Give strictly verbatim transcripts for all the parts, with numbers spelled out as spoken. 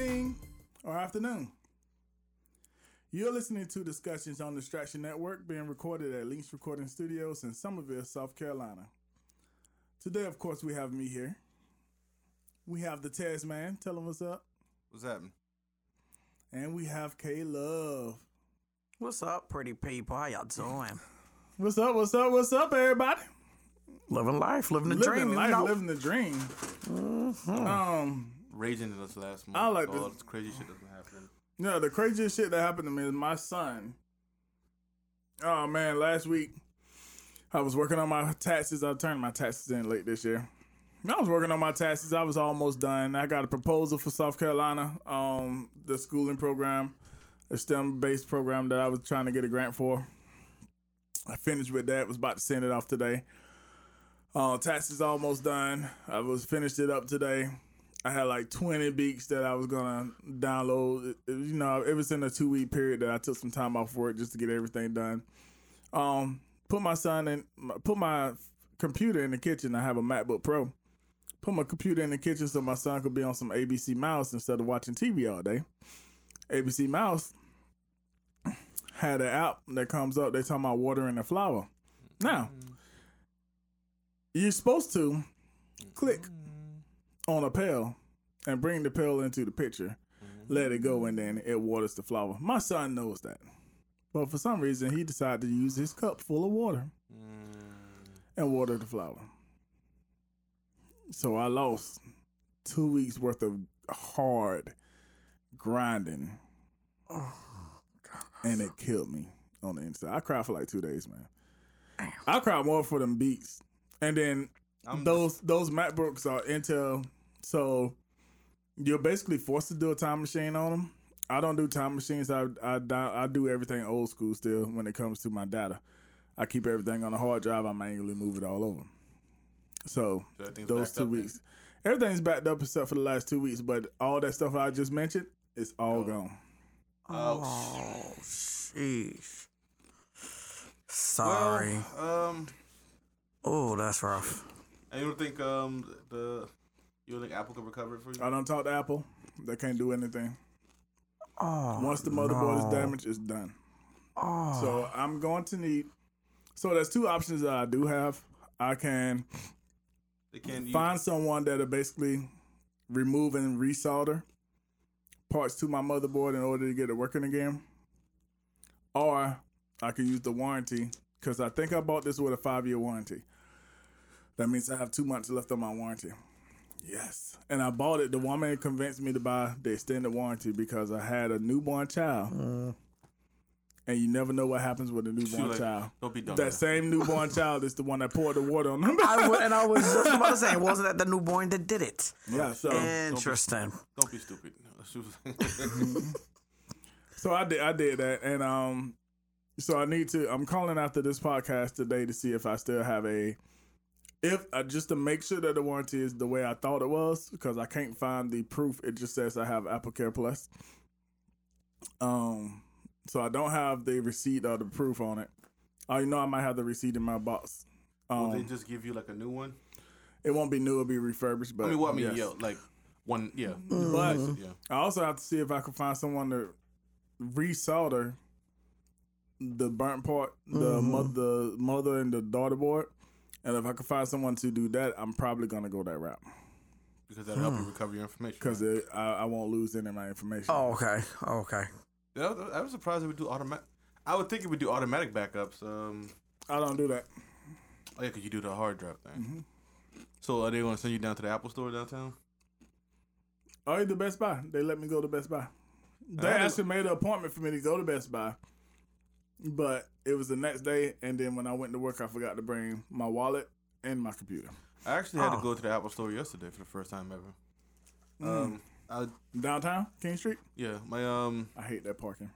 evening or afternoon. You're listening to Discussions on Distraction Network, being recorded at Lynx Recording Studios in Summerville, South Carolina. Today, of course, we have me here. We have the Taz Man. Tell him what's up. What's happening? And we have K Love. What's up, pretty people? How y'all doing? What's up, what's up, what's up, everybody? Living life, living the living dream. Living life, you know? living the dream. Mm-hmm. Um, Raging in this last month. I like all this crazy shit that's been happening. No, the craziest shit that happened to me is my son. Oh, man, last week I was working on my taxes. I turned my taxes in late this year. I was working on my taxes. I was almost done. I got a proposal for South Carolina, um, the schooling program, a STEM-based program that I was trying to get a grant for. I finished with that. Was about to send it off today. Uh, taxes almost done. I was finished it up today. I had like twenty beats that I was going to download. It, you know, it was in a two-week period that I took some time off work just to get everything done. Um, put my son in, put my computer in the kitchen. I have a MacBook Pro. Put my computer in the kitchen so my son could be on some A B C Mouse instead of watching T V all day. A B C Mouse had an app that comes up. They talking about watering the flower. Now, you're supposed to click on a pail and bring the pail into the picture. Let it go, and then it waters the flower. My son knows that. But for some reason, he decided to use his cup full of water and water the flower. So I lost two weeks worth of hard grinding. Oh, God. And it killed me on the inside. I cried for like two days, man. Damn. I cried more for them beats. And then I'm those just... those MacBooks are Intel. So you're basically forced to do a time machine on them. I don't do time machines. I, I, I do everything old school still when it comes to my data. I keep everything on a hard drive. I manually move it all over. So, so those two up, weeks, man. Everything's backed up except for the last two weeks. But all that stuff I just mentioned is all oh. gone. Oh, sheesh. Sorry. Well, um. Oh, that's rough. And you don't think um the you don't think Apple could recover it for you? I don't talk to Apple. They can't do anything. Oh. Once the motherboard no. is damaged, it's done. Oh. So I'm going to need. So there's two options that I do have. I can. They can't find use. someone that'll basically remove and resolder parts to my motherboard in order to get it working again. Or I can use the warranty, because I think I bought this with a five-year warranty. That means I have two months left on my warranty. Yes. And I bought it. The woman convinced me to buy the extended warranty because I had a newborn child. Uh, and you never know what happens with a newborn like, child. Don't be dumb. That man. Same newborn child is the one that poured the water on them. I, and I was just about to say, wasn't that the newborn that did it? Yeah. So interesting. Don't be, don't be stupid. So I did. I did that, and um. So I need to, I'm calling after this podcast today to see if I still have a, if I, just to make sure that the warranty is the way I thought it was, because I can't find the proof. It just says I have AppleCare Plus. Um, so I don't have the receipt or the proof on it. I know I might have the receipt in my box. Um, Will they just give you like a new one? It won't be new. It'll be refurbished. But I mean, what I mean, yes. yo, like one, yeah. But yeah. I also have to see if I can find someone to resolder the burnt part, the mm-hmm. mother, mother and the daughter board, and if I could find someone to do that, I'm probably gonna go that route because that'll hmm. help you recover your information. Because right? I, I won't lose any of my information. Oh, okay, okay. Yeah, I was surprised it would do automatic. I would think it would do automatic backups. Um, I don't do that. Oh yeah, because you do the hard drive thing. Mm-hmm. So are they gonna send you down to the Apple Store downtown? Oh, the Best Buy. They let me go to Best Buy. They I actually do- made an appointment for me to go to Best Buy. But it was the next day, and then when I went to work, I forgot to bring my wallet and my computer. I actually had oh. to go to the Apple Store yesterday for the first time ever. Mm. Um, I, Downtown? King Street? Yeah. my um. I hate that parking.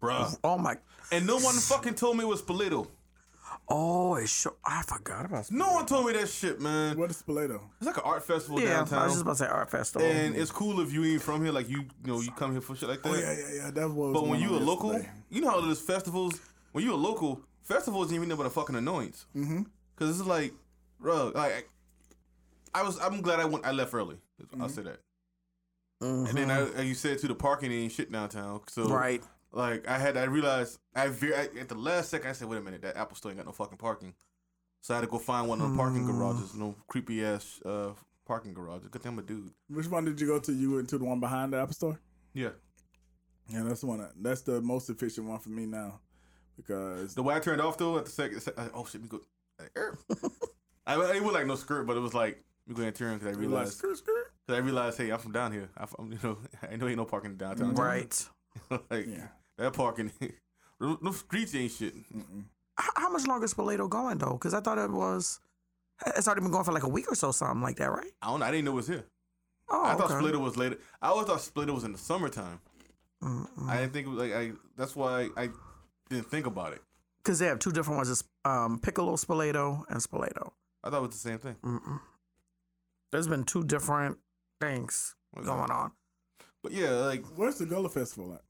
Bruh. Oh, my. And no one fucking told me it was Spoleto. Oh, it's sure. I forgot about Spoleto. No one told me that shit, man. What is Spoleto? It's like an art festival yeah, downtown. I was just about to say art festival. And it's cool if you ain't from here, like you, you know, you come here for shit like that. Oh yeah, yeah, yeah. That's what. But when you a local, today. You know how there's festivals. When you a local, festivals ain't even nothing but a fucking annoyance. Mm-hmm. Because it's like, bro, like I was. I'm glad I went. I left early. Mm-hmm. I'll say that. Mm-hmm. And then I, you said to the parking ain't shit downtown. So right. Like I had, I realized I ve- at the last second I said, wait a minute, that Apple Store ain't got no fucking parking. So I had to go find one of the parking mm. garages, no creepy ass uh, parking garages. Cause I'm a dude. Which one did you go to? You went to the one behind the Apple Store? Yeah. Yeah, that's the one. I, that's the most efficient one for me now, because the way I turned off though at the second. I, oh shit, we go. I it was like no skirt, but it was like we go in turn because I realized because I realized hey, I'm from down here. I'm you know I know ain't no parking downtown. Right. Like yeah. That parking, no streets ain't shit. Mm-mm. How much longer is Spoleto going though? Because I thought it was. It's already been going for like a week or so, something like that, right? I don't. I didn't know it was here. Oh, I okay. thought Spoleto was later. I always thought Spoleto was in the summertime. Mm-mm. I didn't think it was like I. That's why I, I didn't think about it. Because they have two different ones: it's um, Piccolo Spoleto and Spoleto. I thought it was the same thing. Mm-mm. There's been two different things okay. going on. But yeah, like where's the Gullah Festival at?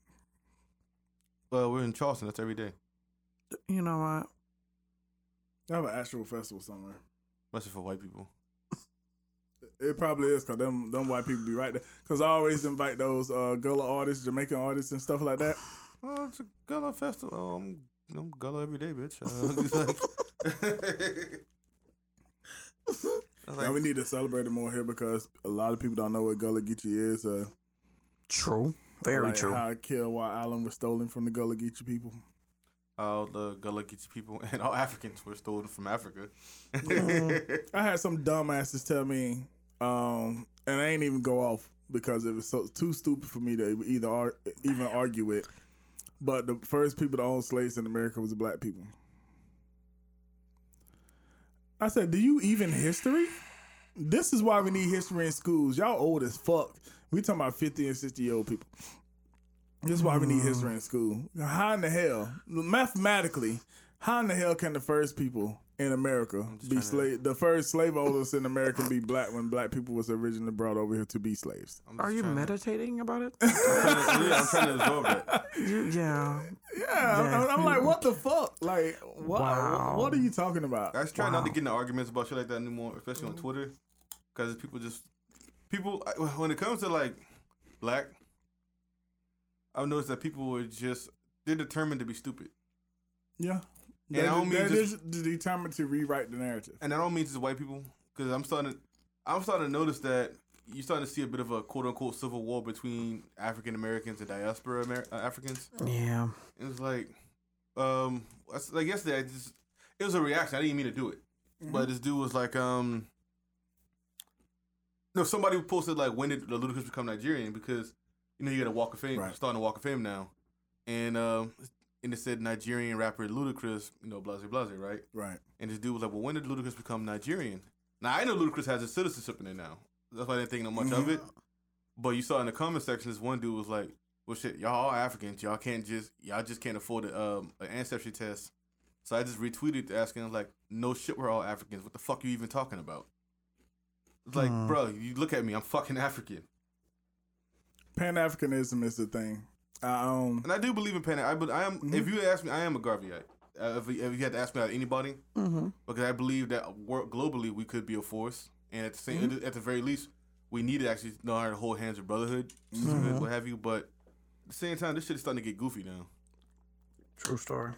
Well, we're in Charleston. That's every day. You know what? They have an actual festival somewhere. Especially for white people. It probably is, because them, them white people be right there. Because I always invite those uh, Gullah artists, Jamaican artists, and stuff like that. Well, it's a Gullah festival. I'm, I'm Gullah every day, bitch. Uh, like... Now we need to celebrate it more here, because a lot of people don't know what Gullah Geechee is. Uh, true. Very like true. How Kilauea Island was stolen from the Gullah Geechee people. All the Gullah Geechee people and all Africans were stolen from Africa. mm, I had some dumbasses tell me, um, and I ain't even go off because it was so, too stupid for me to either ar- even argue with. But the first people to own slaves in America was the black people. I said, do you even history? This is why we need history in schools. Y'all old as fuck. We talking about fifty and sixty year old people. This is why we need history in school. How in the hell, mathematically, how in the hell can the first people in America be slave? The first slave owners in America be black when black people was originally brought over here to be slaves. Are you meditating to... about it? I'm to, yeah, I'm trying to absorb it. You, yeah, yeah. yeah. I'm, I'm like, what the fuck? Like, what? Wow. What are you talking about? I just try wow. not to get into arguments about shit like that anymore, especially on Twitter, because people just people when it comes to like black. I've noticed that people are just, they're determined to be stupid. Yeah. They're, and I don't mean they're just, just determined to rewrite the narrative. And I don't mean just white people, because I'm starting to, I'm starting to notice that you're starting to see a bit of a quote-unquote civil war between African-Americans and diaspora Amer- uh, Africans. Yeah. It was like, um, like yesterday, I just, it was a reaction. I didn't even mean to do it. Mm-hmm. But this dude was like, um, no, somebody posted like, when did the Ludacris become Nigerian? Because you know, you got a Walk of Fame. Right. You're starting a Walk of Fame now. And um, and it said Nigerian rapper Ludacris, you know, blase blase, right? Right. And this dude was like, well, when did Ludacris become Nigerian? Now, I know Ludacris has his citizenship in there now. That's why I didn't think no much mm-hmm. of it. But you saw in the comment section, this one dude was like, well, shit, y'all are Africans. Y'all can't just, y'all just can't afford a, um, an ancestry test. So I just retweeted asking, like, no shit, we're all Africans. What the fuck you even talking about? It's like, mm. bro, you look at me. I'm fucking African. Pan-Africanism is the thing. I, um, and I do believe in Pan-Africanism. But I am, mm-hmm. if you ask me, I am a Garveyite. Uh, if, if you had to ask me about anybody, mm-hmm. because I believe that work globally, we could be a force. And at the same, mm-hmm. at the very least, we need to actually know how to hold hands with brotherhood, mm-hmm. what have you. But at the same time, this shit is starting to get goofy now. True story.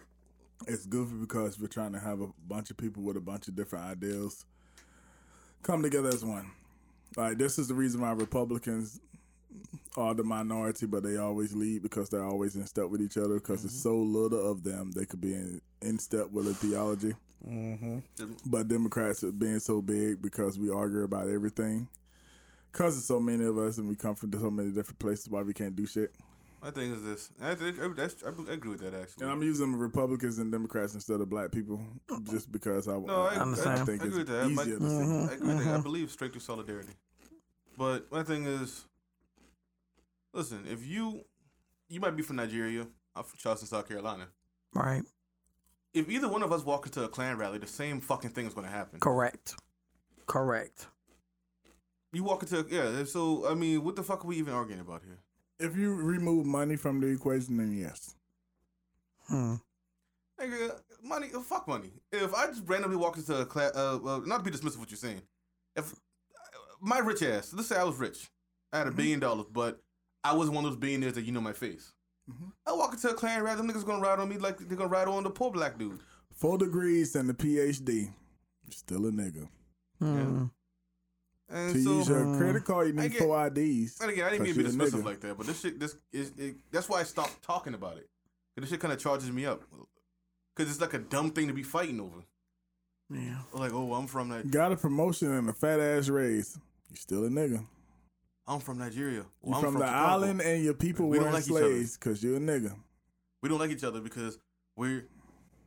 It's goofy because we're trying to have a bunch of people with a bunch of different ideals come together as one. Like, this is the reason why Republicans are the minority, but they always lead because they're always in step with each other, because mm-hmm. there's so little of them they could be in, in step with a theology. Mm-hmm. But Democrats are being so big because we argue about everything, because there's so many of us and we come from so many different places, why we can't do shit. My thing is this. I, that's, I agree with that, actually. And I'm using Republicans and Democrats instead of black people just because I, no, I, I, I, I think I agree it's with that. easier My, to mm-hmm, I agree mm-hmm. with that. I believe straight through solidarity. But my thing is, listen, if you, you might be from Nigeria, I'm from Charleston, South Carolina. Right. If either one of us walk into a Klan rally, the same fucking thing is going to happen. Correct. Correct. You walk into, yeah, so, I mean, what the fuck are we even arguing about here? If you remove money from the equation, then yes. Hmm. Hey, money, fuck money. If I just randomly walk into a Klan, uh, well, not to be dismissive of what you're saying. If my rich ass, let's say I was rich. I had a mm-hmm. billion dollars, but I wasn't one of those billionaires that you know my face. Mm-hmm. I walk into a clan rap, them niggas gonna ride on me like they're gonna ride on the poor black dude. Four degrees and a P H D. Still a nigga. Mm. Yeah. And to so, use your credit card, you need get, four I Ds. And again, I didn't mean to be dismissive like that, but this shit, this is it, that's why I stopped talking about it. Because this shit kind of charges me up. Because it's like a dumb thing to be fighting over. Yeah. Like, oh, I'm from Nigeria. Got a promotion and a fat ass raise. You still a nigga. I'm from Nigeria. Well, you from, from the Chicago. Island and your people we weren't like slaves because you're a nigga. We don't like each other because we're,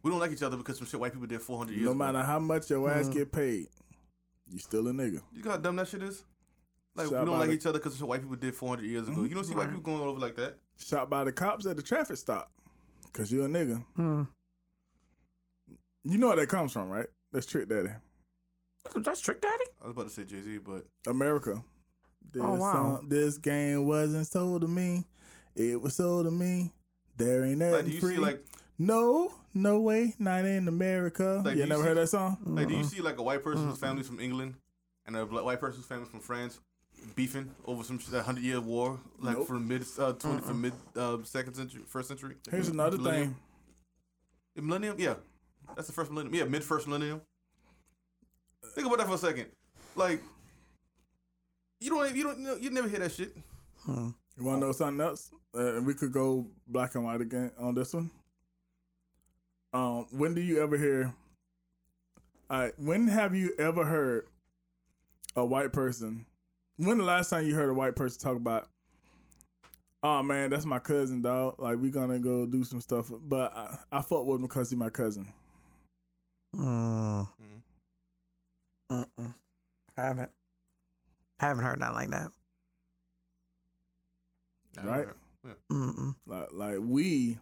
we don't like each other because some shit white people did four hundred years ago. No matter ago. how much your ass mm-hmm. get paid, you still a nigga. You know how dumb that shit is? Like, Shot we don't like the... each other because some shit white people did four hundred years ago. Mm-hmm. You don't see right. white people going over like that. Shot by the cops at the traffic stop because you're a nigga. Hmm. You know where that comes from, right? That's Trick Daddy. That's Trick Daddy? I was about to say Jay-Z, but... America. This, oh, wow. song, this game wasn't sold to me. It was sold to me. There ain't nothing like, do you free. See, like, no, no way, not in America. Like, you never see, heard that song? Like, mm-hmm. do you see like a white person whose mm-hmm. family's from England and a black, white person whose family's from France beefing over some shit, that hundred year war, like nope. from mid uh, twenty mm-hmm. from mid uh, second century, first century? Here's another millennium. thing. The millennium, yeah, that's the first millennium. Yeah, mid first millennium. Think about that for a second, like. You don't. You don't. You never hear that shit. Hmm. You want to know something else? Uh, we could go black and white again on this one. Um, when do you ever hear? Uh, when have you ever heard a white person? When the last time you heard a white person talk about? Oh man, that's my cousin, dog. Like we gonna go do some stuff, but I, I fuck with him because he's my cousin. Hmm. Uh. Uh. I haven't. I haven't heard nothing like that. Right? Yeah. Mm-mm. Like, like, we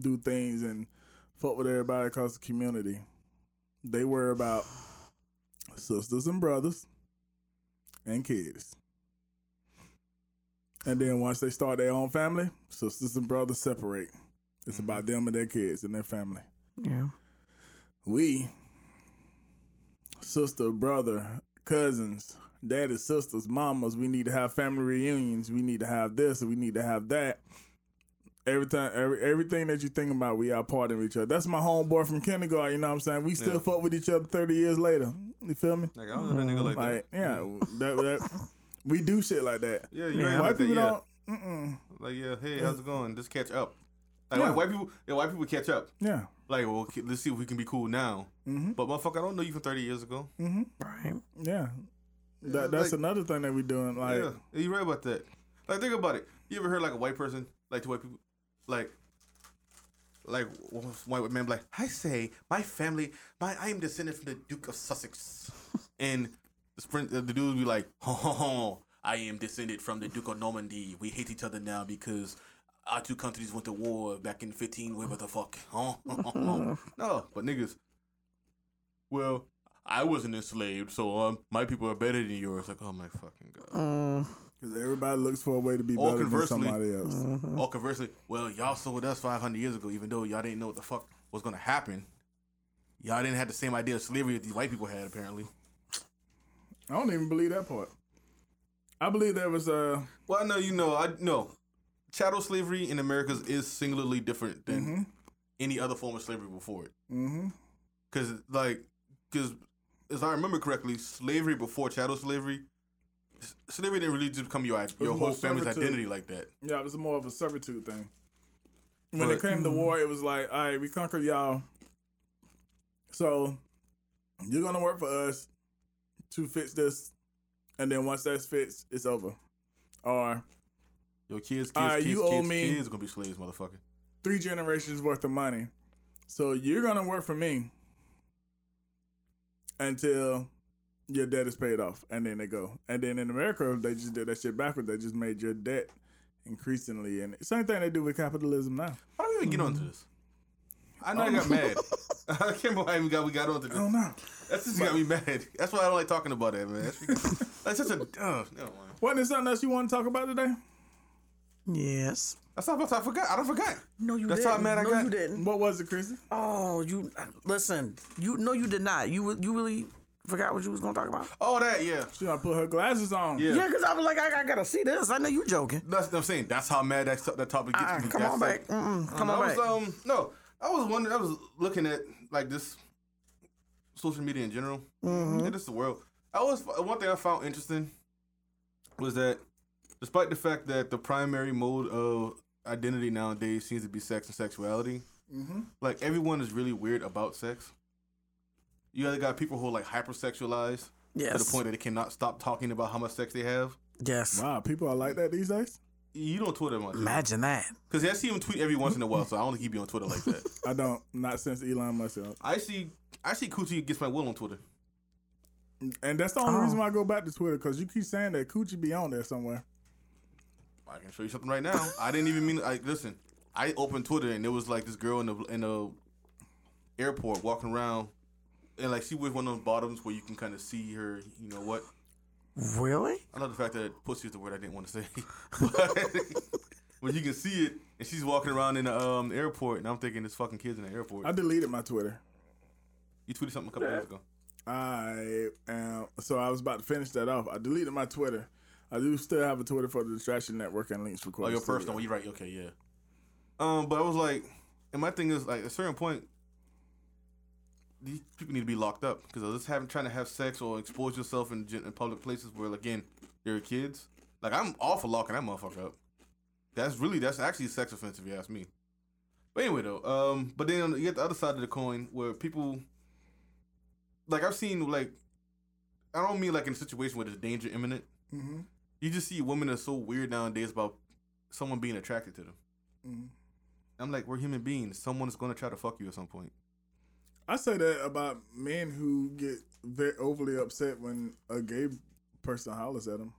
do things and fuck with everybody across the community. They worry about sisters and brothers and kids. And then once they start their own family, sisters and brothers separate. It's mm-hmm. about them and their kids and their family. Yeah. We, sister, brother, cousins, daddies, sisters, mamas, we need to have family reunions. We need to have this. We need to have that. Every time, every, everything that you think about, we are part of each other. That's my homeboy from kindergarten. You know what I'm saying? We still yeah. fuck with each other thirty years later. You feel me? Like I don't know that nigga like, like that. Yeah, that, that we do shit like that. Yeah, you yeah, white people that, yeah. don't. Mm-mm. Like yeah, hey, how's it going? Just catch up. Like yeah. white people, yeah, white people catch up. Yeah. Like, well, let's see if we can be cool now. Mm-hmm. But motherfucker, I don't know you from thirty years ago. Mm-hmm. Right. Yeah. That, that's like, another thing that we doing. Like, yeah, you right about that. Like, think about it. You ever heard like a white person, like to white people, like, like white man, like I say, my family, my I am descended from the Duke of Sussex, and the, the dude would be like, ho, ho, ho, I am descended from the Duke of Normandy. We hate each other now because our two countries went to war back in fifteen. Whatever the fuck. Oh, oh, oh, oh. No, but niggas. Well. I wasn't enslaved, so um, my people are better than yours. Like, oh my fucking god! Because uh, everybody looks for a way to be better than somebody else. Uh-huh. Or conversely, well, y'all sold us five hundred years ago, even though y'all didn't know what the fuck was gonna happen. Y'all didn't have the same idea of slavery that these white people had, apparently. I don't even believe that part. I believe there was a. Uh... Well, I know you know. I know chattel slavery in America is singularly different than mm-hmm. any other form of slavery before it. Mm-hmm. Because like, because. As I remember correctly, slavery before chattel slavery, slavery didn't really just become your your whole family's servitude. Identity like that. Yeah, it was more of a servitude thing. When but, it came to war, it was like, all right, we conquered y'all. So you're going to work for us to fix this. And then once that's fixed, it's over. Or, your kids, kids, right, kids, you kids, owe kids, me kids are going to be slaves, motherfucker. Three generations worth of money. So you're going to work for me. Until your debt is paid off, and then they go. And then in America, they just did that shit backwards. They just made your debt increasingly, and same thing they do with capitalism now. How do we even get onto this? I know I got mad. I can't remember how we got we got onto this. I don't know. That's just got me mad. That's why I don't like talking about it, man. That's, because, that's such a dumb. Never mind. Wasn't there something else you want to talk about today? Yes. That's not what I forgot. I don't forget. No, you That's didn't. That's how mad I no, got. You didn't. What was it, Chrissy? Oh, you listen. You no, you did not. You you really forgot what you was gonna talk about. Oh, that, yeah. She gotta put her glasses on. Yeah, because yeah, I was like, I, I gotta see this. I know you joking. That's what I'm saying. That's how mad that, that topic gets uh, me. Come that's on so, back. Mm-mm, come um, on I was, back. Um, no, I was wondering, I was looking at like this social media in general. Mm-hmm. And it's the world. I was, one thing I found interesting was that despite the fact that the primary mode of identity nowadays seems to be sex and sexuality, mm-hmm. like everyone is really weird about sex. You either got people who are like hypersexualized yes. to the point that they cannot stop talking about how much sex they have. Yes. Wow, people are like that these days? You don't Twitter much. Imagine that. Because I see him tweet every once in a while, so I only keep you on Twitter like that. I don't. Not since Elon myself. I see I see Coochie gets my will on Twitter. And that's the only oh. reason why I go back to Twitter, because you keep saying that Coochie be on there somewhere. I can show you something right now. I didn't even mean... I, listen, I opened Twitter, and there was like this girl in the, in the airport walking around. And, like, she was one of those bottoms where you can kind of see her, you know what? Really? I love the fact that pussy is the word I didn't want to say. But when you can see it, and she's walking around in the um, airport, and I'm thinking there's fucking kids in the airport. I deleted my Twitter. You tweeted something a couple yeah. days ago. I am, so I was about to finish that off. I deleted my Twitter. I do still have a Twitter for the Distraction Network and Lynx Recording. Oh, your Studios. Personal one, you right? Okay, yeah. Um, but I was like, and my thing is, like, at a certain point, these people need to be locked up, because just having trying to have sex or expose yourself in, in public places where, again, there are kids. Like, I'm all for locking that motherfucker up. That's really that's actually a sex offense if you ask me. But anyway, though. Um, but then you get the other side of the coin where people. Like, I've seen, like, I don't mean, like, in a situation where there's danger imminent. Mm-hmm. You just see women are so weird nowadays about someone being attracted to them. Mm-hmm. I'm like, we're human beings. Someone's going to try to fuck you at some point. I say that about men who get very overly upset when a gay person hollers at them.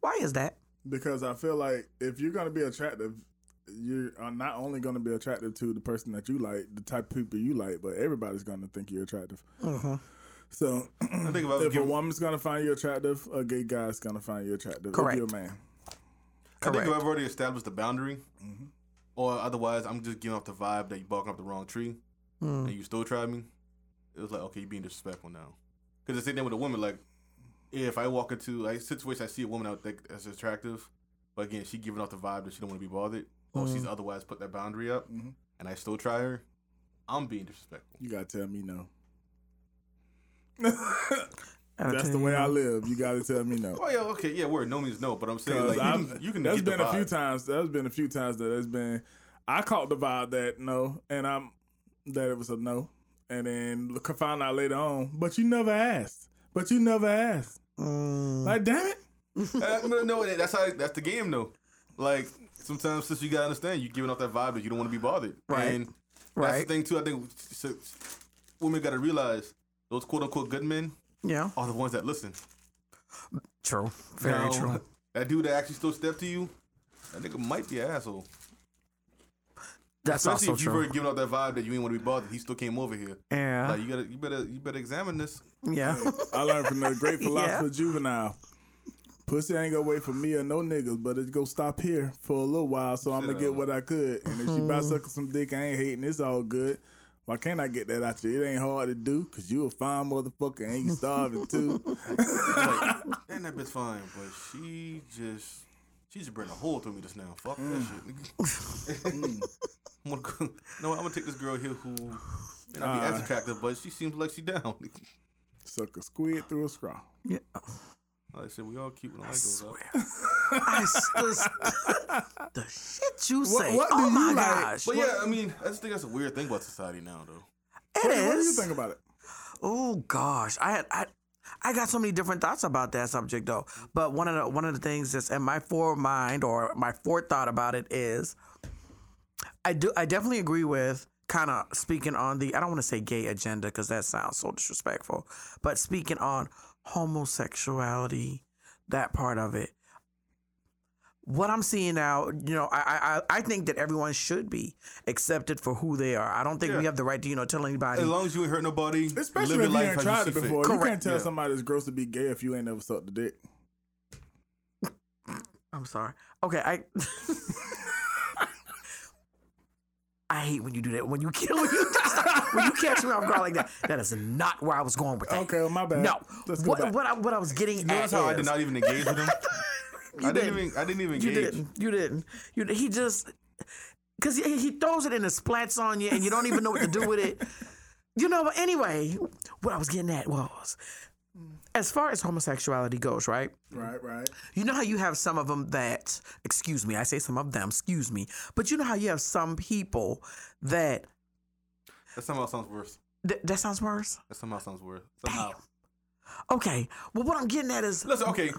Why is that? Because I feel like if you're going to be attractive, you are not only going to be attractive to the person that you like, the type of people you like, but everybody's going to think you're attractive. Uh-huh. So I think about if a woman's going to find you attractive, a gay guy's going to find you attractive. Correct. If you're a man. Correct. I think I've already established the boundary, mm-hmm. or otherwise I'm just giving off the vibe that you're barking up the wrong tree, mm. and you still try me. It was like, okay, you're being disrespectful now. Because the same thing with a woman, like, if I walk into a situation, I see a woman out there that's attractive, but again, she's giving off the vibe that she don't want to be bothered. Or mm-hmm. she's otherwise put that boundary up, mm-hmm. and I still try her. I'm being disrespectful. You gotta tell me no. That's the way I live. You gotta tell me no. Oh yeah, okay, yeah. Word, no means no. But I'm saying, like, you can, you can. That's get been the vibe. a few times. That's been a few times that it's been. I caught the vibe that no, and I'm that it was a no, and then found out later on. But you never asked. But you never asked. Mm. Like, damn it. uh, no, no, that's how. That's the game, though. Like. Sometimes, sis, you gotta understand, you're giving off that vibe that you don't want to be bothered. Right. And right. That's the thing, too. I think women gotta realize those quote unquote good men yeah. are the ones that listen. True. Very now, true. That dude that actually still stepped to you, that nigga might be an asshole. That's Especially also if you've already given off that vibe that you ain't want to be bothered. He still came over here. Yeah. Like, you gotta, you better, you better examine this. Yeah. I learned from the great philosopher yeah. Juvenile. Pussy ain't gonna wait for me or no niggas, but it's gonna stop here for a little while, so I'm gonna get what I could. And if she about sucking some dick, I ain't hating, it's all good. Why can't I get that out you? It ain't hard to do, because you a fine motherfucker and you starving too. Like, and that bitch fine, but she just, she just burned a hole through me just now. Fuck mm. that shit. mm. I'm gonna go, no, I'm gonna take this girl here who may not be uh, as attractive, but she seems like she down. Suck a squid through a straw. Yeah. Like I said, we all keep when I goes up. I swear. The shit you say. What, what oh do my you gosh. Like? But yeah, I mean, I just think that's a weird thing about society now, though. It what, is. What do you think about it? Oh gosh, I had I, I got so many different thoughts about that subject, though. But one of the one of the things that's in my foremind or my forethought about it is, I do I definitely agree with. Kind of speaking on the I don't want to say gay agenda because that sounds so disrespectful, but speaking on homosexuality, that part of it. What I'm seeing now, you know, I I, I think that everyone should be accepted for who they are. I don't think yeah. we have the right to, you know, tell anybody. As long as you ain't hurt nobody, especially live if you ain't tried it before. Correct. You can't tell yeah. somebody it's gross to be gay if you ain't never sucked the dick. I'm sorry. Okay, I. I hate when you do that. When you kill, when you, when you catch me off guard like that, that is not where I was going with that. Okay, well, my bad. No, Let's what, what, I, what I was getting. You know, at that's how is, I did not even engage with him. I didn't, didn't even. I didn't even engage. You didn't. You didn't. You, he just because he, he throws it in and splats on you, and you don't even know what to do with it. You know. But anyway, what I was getting at was, as far as homosexuality goes, right? Right, right. You know how you have some of them that, excuse me, I say some of them, excuse me, but you know how you have some people that... That somehow sounds worse. Th- that sounds worse? That somehow sounds worse. Somehow. Damn. Okay. Well, what I'm getting at is... Listen, okay.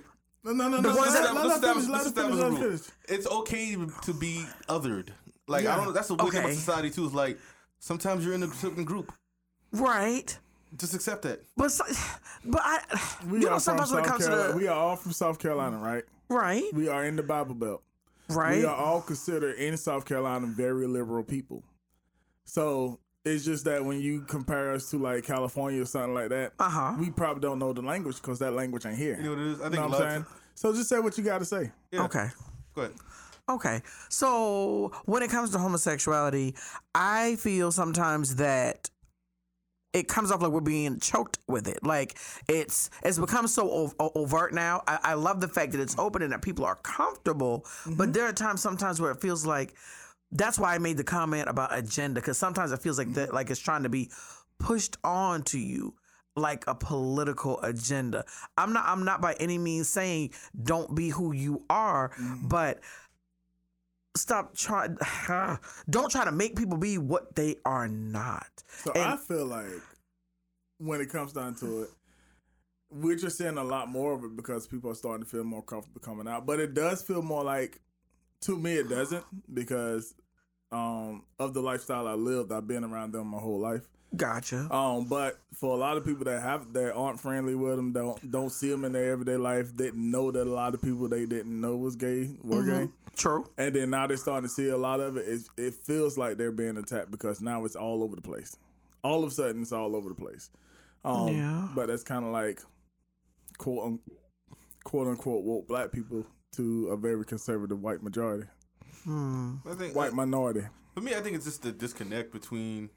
No, no, no. no, no let's establish, let's establish a rule. It's okay to be othered. Like, yeah. I don't... That's the weird thing about society, too, is like, sometimes you're in a certain group. Right. Just accept it. But, so, but I, we you know, sometimes when it comes Carolina, to the... We are all from South Carolina, right? Right. We are in the Bible Belt. Right. We are all considered in South Carolina very liberal people. So it's just that when you compare us to like California or something like that, uh-huh. we probably don't know the language because that language ain't here. You know what it is? I think you know what I'm saying? So just say what you got to say. Yeah. Okay. Go ahead. Okay. So when it comes to homosexuality, I feel sometimes that it comes off like we're being choked with it. Like it's it's become so ov- overt now. I, I love the fact that it's open and that people are comfortable. Mm-hmm. But there are times sometimes where it feels like that's why I made the comment about agenda, because sometimes it feels like that, like it's trying to be pushed on to you like a political agenda. I'm not I'm not by any means saying don't be who you are, mm-hmm. but stop trying. Don't try to make people be what they are not. So and I feel like when it comes down to it, we're just seeing a lot more of it because people are starting to feel more comfortable coming out. But it does feel more like, to me, it doesn't because um, of the lifestyle I lived. I've been around them my whole life. Gotcha. Um, but for a lot of people that have that aren't friendly with them, don't don't see them in their everyday life, didn't know that a lot of people they didn't know was gay were mm-hmm. gay. True. And then now they're starting to see a lot of it. It, it feels like they're being attacked because now it's all over the place. All of a sudden, it's all over the place. Um, yeah. But that's kind of like quote un, quote unquote woke black people to a very conservative white majority, hmm. I think, white I, minority. For me, I think it's just the disconnect between.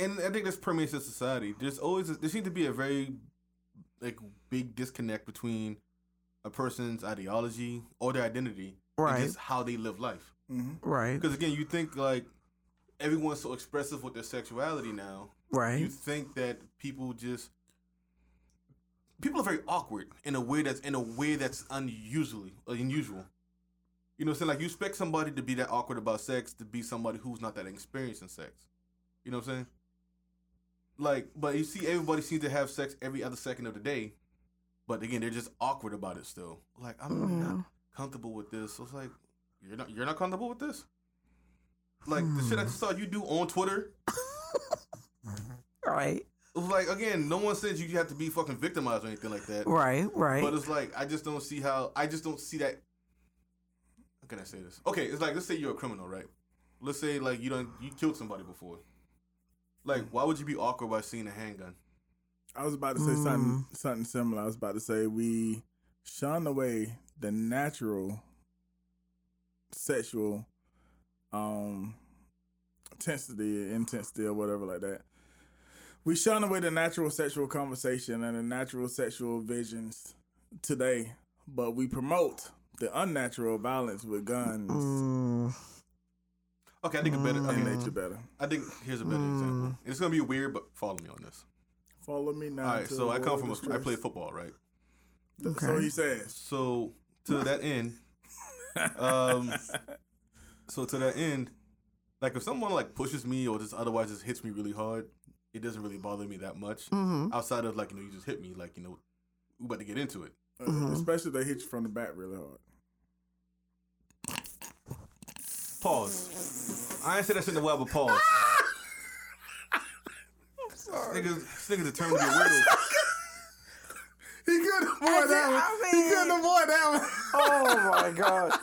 And I think this permeates the society. There's always a, there seems to be a very like big disconnect between a person's ideology or their identity, right? And just how they live life, mm-hmm. right? Because again, you think like everyone's so expressive with their sexuality now, right? You think that people just people are very awkward in a way that's in a way that's unusually unusual. You know, so like you expect somebody to be that awkward about sex to be somebody who's not that experienced in sex. You know what I'm saying? Like, but you see everybody seems to have sex every other second of the day, but again, they're just awkward about it still. Like, I'm mm. not comfortable with this. So it's like, you're not you're not comfortable with this? Like, mm. the shit I saw you do on Twitter. Right. It was like, again, no one says you have to be fucking victimized or anything like that. Right, right. But it's like, I just don't see how, I just don't see that. How can I say this? Okay, it's like, let's say you're a criminal, right? Let's say, like, you done, you killed somebody before. Like, why would you be awkward by seeing a handgun? I was about to say mm. something something similar. I was about to say we shun away the natural sexual um, intensity, intensity or whatever like that. We shun away the natural sexual conversation and the natural sexual visions today, but we promote the unnatural violence with guns. Mm. Okay, I think a better. I think mm. nature better. I think here's a better mm. example. It's gonna be weird, but follow me on this. Follow me now. All right, so I come from a. I play football, right? Okay. So he says. So to that end, um, so to that end, like if someone like pushes me or just otherwise just hits me really hard, it doesn't really bother me that much. Mm-hmm. Outside of like you know you just hit me like you know we about to get into it. Uh, mm-hmm. Especially if they hit you from the back really hard. Pause. I ain't said that shit in a while, but pause. I'm sorry. This nigga's determined to be weirdo. He couldn't avoid that one. I mean, he couldn't avoid that one. Oh my god.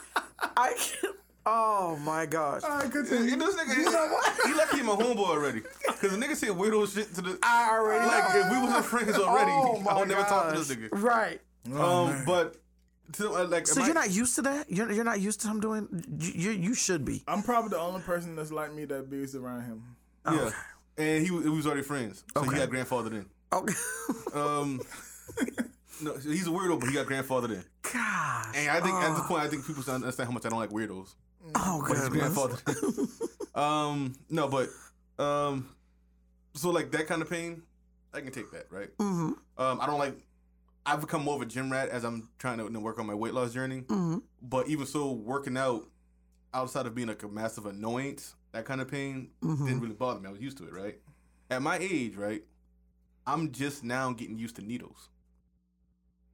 I can't. Oh my gosh. All right, continue. You know what? He lucky my homeboy already. Because the nigga said weirdo shit to the. I already. Like, if we wasn't friends already, oh I would gosh. never talk to this nigga. Right. Oh, um, man. But So, uh, like, so you're I, not used to that? You're you're not used to him doing. You you should be. I'm probably the only person that's like me that beats around him. Oh, yeah, okay. And he, he was already friends, so okay. he got grandfathered in. Okay. Um, no, he's a weirdo, but he got grandfathered in. Gosh. And I think oh. at this point, I think people should understand how much I don't like weirdos. Oh, but grandfathered in. um, no, but um, so like that kind of pain, I can take that, right? Mm-hmm. Um, I don't like. I've become more of a gym rat as I'm trying to work on my weight loss journey. Mm-hmm. But even so, working out outside of being like a massive annoyance, that kind of pain mm-hmm. didn't really bother me. I was used to it, right? At my age, right, I'm just now getting used to needles.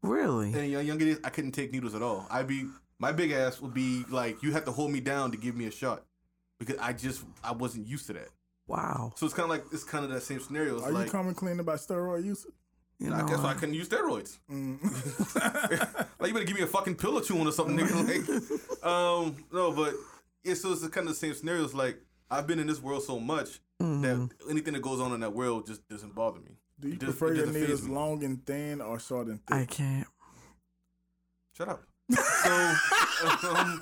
Really? And young younger days, I couldn't take needles at all. I'd be my big ass would be like, you have to hold me down to give me a shot because I just I wasn't used to that. Wow. So it's kind of like it's kind of that same scenario. It's Are like, you coming clean about steroid use? You know, I guess why I couldn't use steroids. Mm. Like, you better give me a fucking pill or two on or something, nigga. Like, um, no, but yeah, so it's kind of the same scenario. It's like, I've been in this world so much mm-hmm. that anything that goes on in that world just doesn't bother me. Do you it prefer does, your needles long and thin or short and thick? I can't. Shut up. So, um,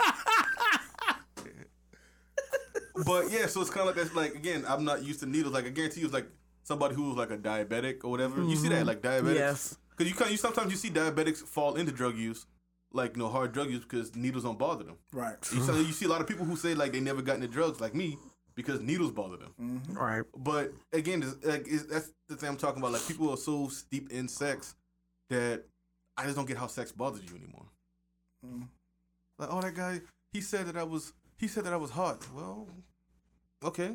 but yeah, so it's kind of like that's like, again, I'm not used to needles. Like, I guarantee you, it's like, somebody who's like a diabetic or whatever, mm-hmm. you see that like diabetics. Yes, because you can you sometimes you see diabetics fall into drug use, like you know hard drug use because needles don't bother them. Right. You see, you see a lot of people who say like they never got into drugs like me because needles bother them. Mm-hmm. Right. But again, it's, like it's, that's the thing I'm talking about. Like people are so steeped in sex that I just don't get how sex bothers you anymore. Mm. Like oh that guy he said that I was he said that I was hot. Well, okay.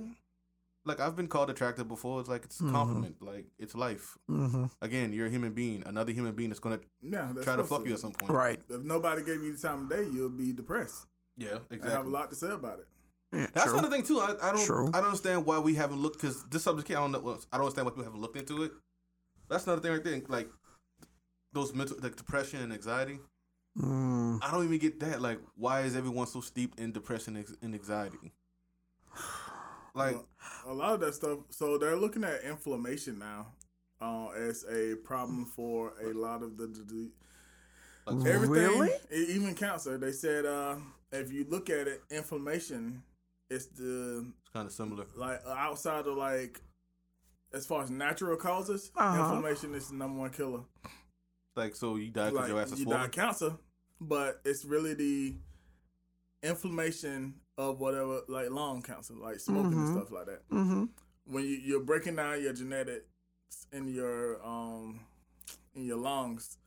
Like, I've been called attractive before. It's like, it's a compliment. Mm-hmm. Like, it's life. Mm-hmm. Again, you're a human being. Another human being is going to yeah, try to fuck you at some point. Right. If nobody gave you the time of day, you'll be depressed. Yeah, exactly. I have a lot to say about it. Yeah, that's another thing, too. I, I don't True. I don't understand why we haven't looked, because this subject, I don't know, I don't understand why people haven't looked into it. That's another thing right there. Like, those mental, like, depression and anxiety. Mm. I don't even get that. Like, why is everyone so steeped in depression and anxiety? Like a lot of that stuff. So they're looking at inflammation now uh, as a problem for a lot of the, the, the everything, really? Even cancer. They said uh, if you look at it, inflammation is the it's kind of similar. Like outside of like as far as natural causes, uh-huh. inflammation is the number one killer. Like so, you die because like, your ass is swollen. You die cancer, but it's really the inflammation of whatever, like lung cancer, like smoking mm-hmm. and stuff like that. Mm-hmm. When you, you're breaking down your genetics in your um in your lungs,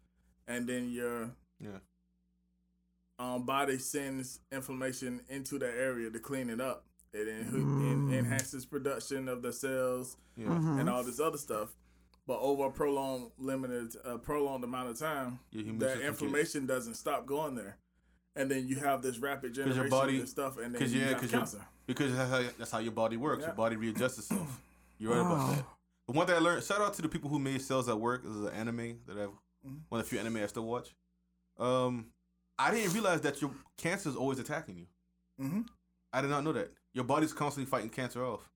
and then your yeah um body sends inflammation into that area to clean it up. It en- mm. en- enhances production of the cells yeah. mm-hmm. and all this other stuff. But over a prolonged limited uh, prolonged amount of time, yeah, that inflammation gets- doesn't stop going there. And then you have this rapid generation your body, of stuff, and then you yeah, got cancer. Because that's how, that's how your body works. Yeah. Your body readjusts itself. You're right wow. about that. But one thing I learned, shout out to the people who made Cells at Work. This is an anime that I've, mm-hmm. one of the few anime I still watch. Um, I didn't realize that your cancer is always attacking you. Mm-hmm. I did not know that. Your body's constantly fighting cancer off.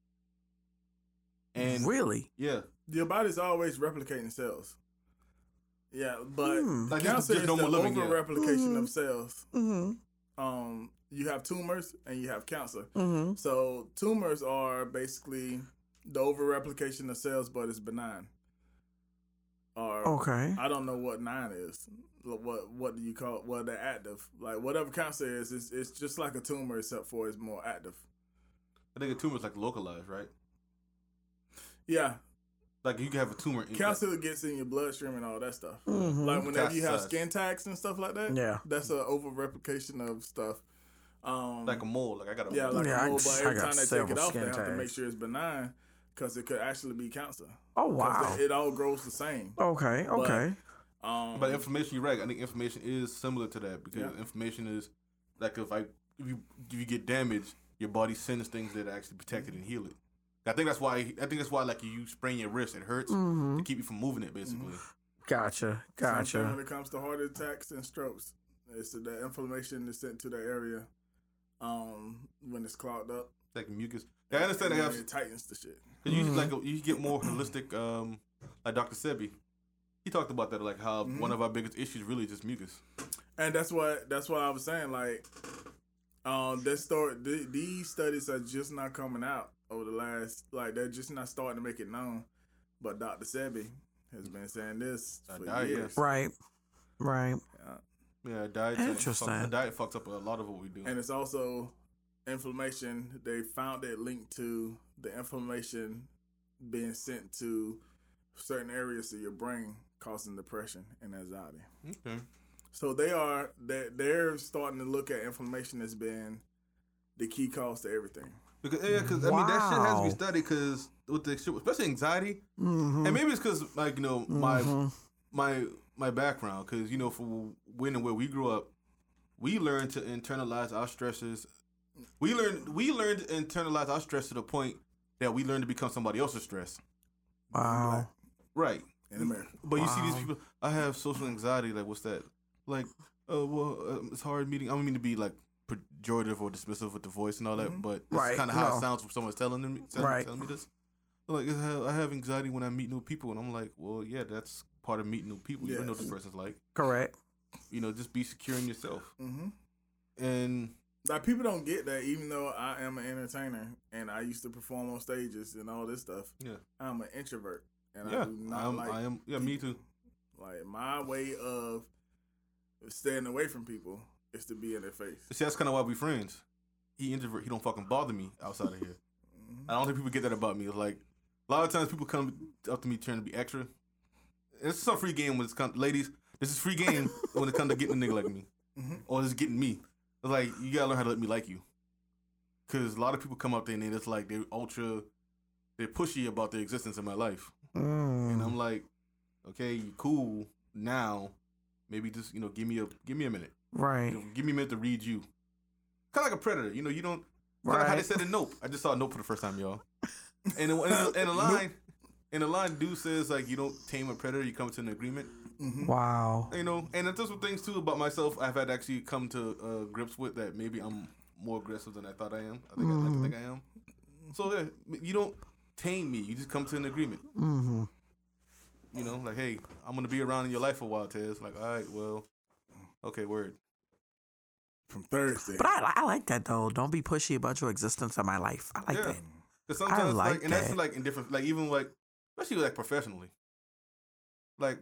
And really? Yeah. Your body's always replicating cells. Yeah, but mm. like cancer is no the over-replication mm. of cells. Mm-hmm. Um, you have tumors and you have cancer. Mm-hmm. So tumors are basically the over-replication of cells, but it's benign. Or okay. I don't know what nine is. What what do you call it? Well, they're active. Like whatever cancer is, it's, it's just like a tumor except for it's more active. I think a tumor is like localized, right? Yeah. Like, you can have a tumor. Cancer gets in your bloodstream and all that stuff. Mm-hmm. Like, whenever you have skin tags and stuff like that, yeah. that's an over-replication of stuff. Um, like a mole. Like, I got a yeah, mole. Like yeah, like a mole, I, but every time they take it off, they have tags. to make sure it's benign because it could actually be cancer. Oh, wow. It, it all grows the same. Okay, okay. But, um, but inflammation, you're right. I think inflammation is similar to that because yeah. inflammation is, like, if, I, if, you, if you get damaged, your body sends things that actually protect it and heal it. I think that's why. I think that's why. Like you sprain your wrist, it hurts mm-hmm. to keep you from moving it. Basically. Gotcha. Gotcha. Sometimes when it comes to heart attacks and strokes, it's the inflammation that's sent to the area um, when it's clogged up, like mucus. Yeah, I understand. And they have it tightens the shit. Cause you mm-hmm. like you get more holistic. Um, like Doctor Sebi, he talked about that. Like how mm-hmm. one of our biggest issues really is just mucus. And that's what that's what I was saying. Like, um, this story, th- these studies are just not coming out over the last. Like, they're just not starting to make it known. But Doctor Sebi has been saying this for diet, years. Right, right. Yeah, yeah diet. Interesting. Fucks, diet fucks up a lot of what we do, and it's also inflammation. They found that linked to the inflammation being sent to certain areas of your brain, causing depression and anxiety. Okay. So they are they they're starting to look at inflammation as being the key cause to everything. Because yeah, because wow. I mean that shit has to be studied. Because with the shit, especially anxiety, mm-hmm. and maybe it's because like you know my mm-hmm. my my background. Because you know from when and where we grew up, we learned to internalize our stresses. We learned we learned to internalize our stress to the point that we learned to become somebody else's stress. Wow. Right. In America. But wow. you see these people. I have social anxiety. Like what's that? Like uh, well, uh, it's hard meeting. I don't mean to be like. Pejorative or dismissive with the voice and all that, mm-hmm. but right. it's kind of how no. it sounds when someone's telling me telling, right. telling me this. Like I have anxiety when I meet new people, and I'm like, well, yeah, that's part of meeting new people. Yes. You don't know what this person's like. Correct. You know, just be secure in yourself. Mm-hmm. And like people don't get that, even though I am an entertainer and I used to perform on stages and all this stuff. Yeah, I'm an introvert, and yeah, I do not I'm, like. I am. Yeah, people. Me too. Like my way of staying away from people. It's to be in their face. See, that's kind of why we friends. He introvert. He don't fucking bother me outside of here. Mm-hmm. I don't think people get that about me. It's like, a lot of times people come up to me trying to be extra. It's some free game when it's come. Ladies, this is free game when it comes to getting a nigga like me. Mm-hmm. Or just getting me. It's like, you gotta learn how to let me like you. Because a lot of people come up there and it's like, they're ultra, they're pushy about their existence in my life. Mm. And I'm like, okay, you cool now. Maybe just, you know, give me a give me a minute. Right. You know, give me a minute to read you. Kind of like a predator. You know, you don't... Right. Like how they said in Nope. I just saw Nope for the first time, y'all. And in a line, in a line, dude says, like, you don't tame a predator, you come to an agreement. Mm-hmm. Wow. You know, and there's some things, too, about myself I've had to actually come to uh, grips with that maybe I'm more aggressive than I thought I am. I think mm-hmm. I like to think I am. So, yeah, you don't tame me. You just come to an agreement. Mm-hmm. You know, like, hey, I'm going to be around in your life for a while, Tez. Like, all right, well... Okay, word. From Thursday. But I, I like that, though. Don't be pushy about your existence in my life. I like yeah. that. Because sometimes, I like, like and that. That's, like, in different, like, even, like, especially, like, professionally. Like,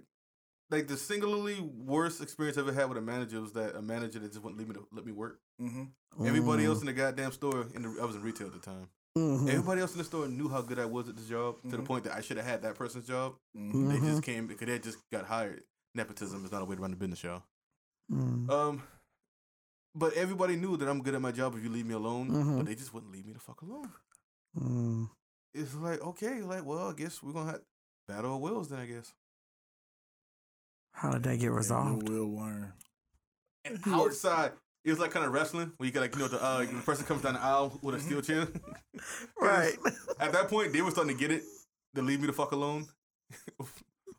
like the singularly worst experience I ever had with a manager was that a manager that just wouldn't let me, to, let me work. Mm-hmm. Everybody mm. else in the goddamn store, in the, I was in retail at the time. Mm-hmm. Everybody else in the store knew how good I was at this job mm-hmm. to the point that I should have had that person's job. Mm-hmm. They just came, because they just got hired. Nepotism is not a way to run the business, y'all. Mm. Um, but everybody knew that I'm good at my job if you leave me alone, mm-hmm. but they just wouldn't leave me the fuck alone. Mm. It's like, okay, like, well, I guess we're gonna have battle of wills then, I guess. How did that get resolved? And will learn. And outside, it was like kind of wrestling where you got like, you know, the, uh, the person comes down the aisle with a steel chair. Right. At that point, they were starting to get it to leave me the fuck alone.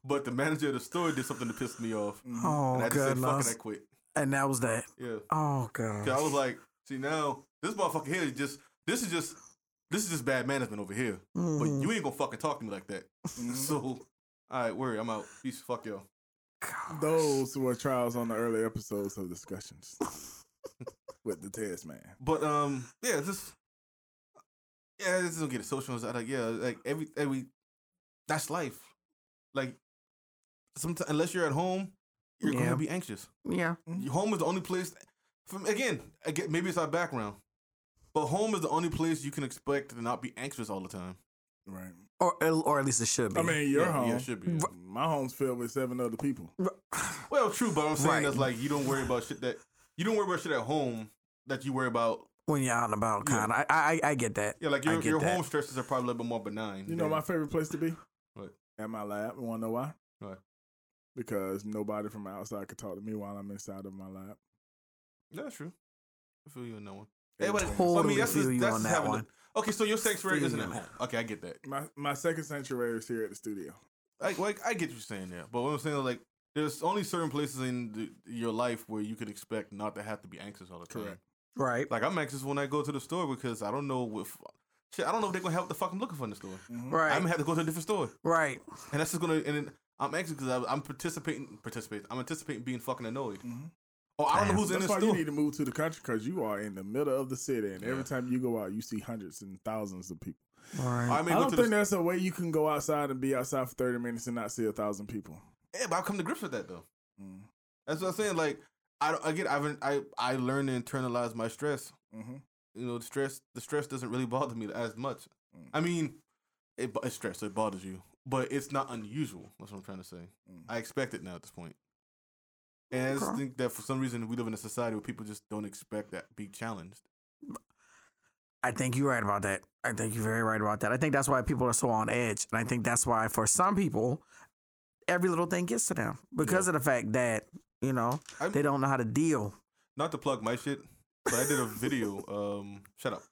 But the manager of the store did something to piss me off. Oh, and I just said, fuck it, I quit. And that was that. Yeah. Oh, God. I was like, see, now, this motherfucker here is just, this is just, this is just bad management over here. Mm-hmm. But you ain't gonna fucking talk to me like that. Mm-hmm. So, all right, worry, I'm out. Peace, fuck y'all. Gosh. Those were trials on the early episodes of Discussions with the Test Man. But, um, yeah, just, yeah, this is gonna get a social anxiety. Like, yeah, like, every, every, that's life. Like, sometimes, unless you're at home, you're yeah. going to be anxious. Yeah. Your home is the only place, from, again, again, maybe it's our background, but home is the only place you can expect to not be anxious all the time. Right. Or or at least it should be. I mean, your yeah, home. Yeah, it should be. Yeah. My home's filled with seven other people. Well, true, but I'm saying right. that's like, you don't worry about shit that, you don't worry about shit at home that you worry about. When you're out and about, kind of. Yeah. I, I I get that. Yeah, like your, your home stresses are probably a little bit more benign. You know my favorite place to be? What? At my lab. You want to know why? Why? Because nobody from outside could talk to me while I'm inside of my lab. That's true. I feel you on that one. Everybody, totally I mean, that's feel just, you that's on that one. A, okay, so your sanctuary isn't at home. Okay, I get that. My my second sanctuary is here at the studio. Like, like I get what you're saying there, but what I'm saying, like, there's only certain places in the, your life where you could expect not to have to be anxious all the time. Correct. Right. Like I'm anxious when I go to the store because I don't know if. Shit, I don't know if they're gonna help the fuck I'm looking for in the store. Mm-hmm. Right, I'm gonna have to go to a different store. Right, and that's just gonna. And then I'm anxious because I'm participating. Participating. I'm anticipating being fucking annoyed. Mm-hmm. Oh, I don't know who's That's in this why store. You need to move to the country because you are in the middle of the city, and yeah. every time you go out, you see hundreds and thousands of people. All right. I, mean, I don't think the... there's a way you can go outside and be outside for thirty minutes and not see a thousand people. Yeah, but I've come to grips with that though. Mm. That's what I'm saying. Like, I again, I've I I learned to internalize my stress. Mm-hmm. You know, the stress the stress doesn't really bother me as much. Mm. I mean, it, it's stress, so it bothers you, but it's not unusual. That's what I'm trying to say. Mm. I expect it now at this point. And okay. I just think that for some reason we live in a society where people just don't expect that be challenged. I think you're right about that. I think you're very right about that. I think that's why people are so on edge. And I think that's why for some people, every little thing gets to them because yeah. of the fact that, you know, I'm, they don't know how to deal. Not to plug my shit, but I did a video. Um, shut up.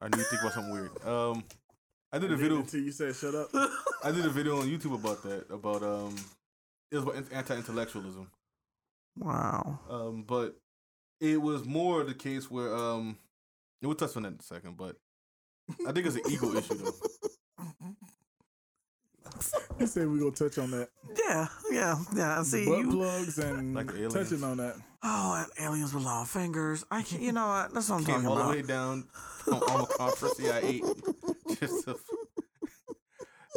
I need to think about something weird. Um, I did a I video. Until you said shut up. I did a video on YouTube about that, about, um, it was about anti-intellectualism. Wow. Um, but it was more the case where, um, we'll touch on that in a second, but I think it's an ego issue, though. You said we're going to touch on that. Yeah, yeah, yeah. See, butt you, plugs and like touching on that. Oh, and aliens with long fingers. I can't, you know what? That's what I'm Came talking about. Came all the way down on Omar for C I A. Just a...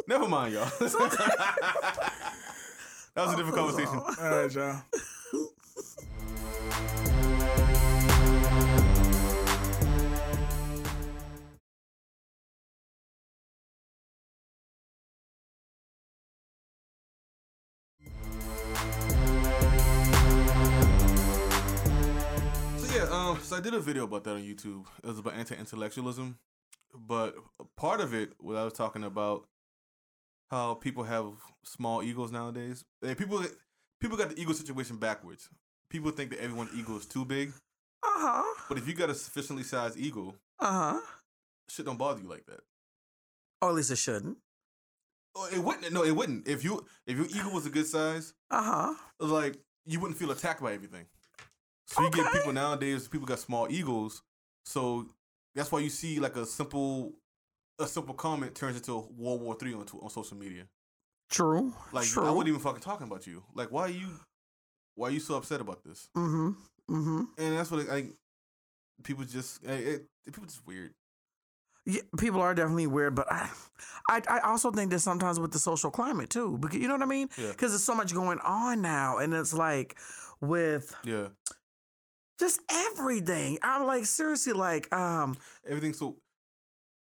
Never mind, y'all. That was a different conversation. All right, y'all. Um, so I did a video about that on YouTube. It was about anti-intellectualism, but part of it, what I was talking about, how people have small egos nowadays. And people, people got the ego situation backwards. People think that everyone's ego is too big. Uh huh. But if you got a sufficiently sized ego, uh huh, shit don't bother you like that. Or at least it shouldn't. Oh, it wouldn't. No, it wouldn't. If you if your ego was a good size, uh huh, like you wouldn't feel attacked by everything. So you okay. get people nowadays, people got small egos, so that's why you see like a simple a simple comment turns into a World War Three on, on social media. True. Like True. I wouldn't even fucking talking about you. Like why are you why are you so upset about this? Mm-hmm. Mm-hmm. And that's what I, I people just I, it, people just weird. Yeah, people are definitely weird, but I, I, I also think that sometimes with the social climate too, because you know what I mean? Because yeah. there's so much going on now, and it's like with yeah. just everything. I'm like, seriously, like... um, everything so...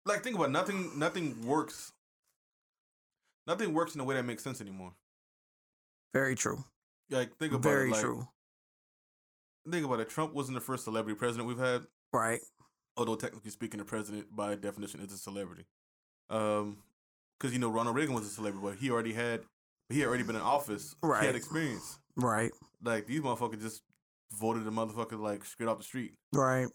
Like, think about it. Nothing, nothing works. Nothing works in a way that makes sense anymore. Very true. Like, think about Very it. Very true. Like, think about it. Trump wasn't the first celebrity president we've had. Right. Although, technically speaking, a president, by definition, is a celebrity. Um, because, you know, Ronald Reagan was a celebrity, but he already had... He had already been in office. Right. He had experience. Right. Like, these motherfuckers just... voted a motherfucker like straight off the street, right?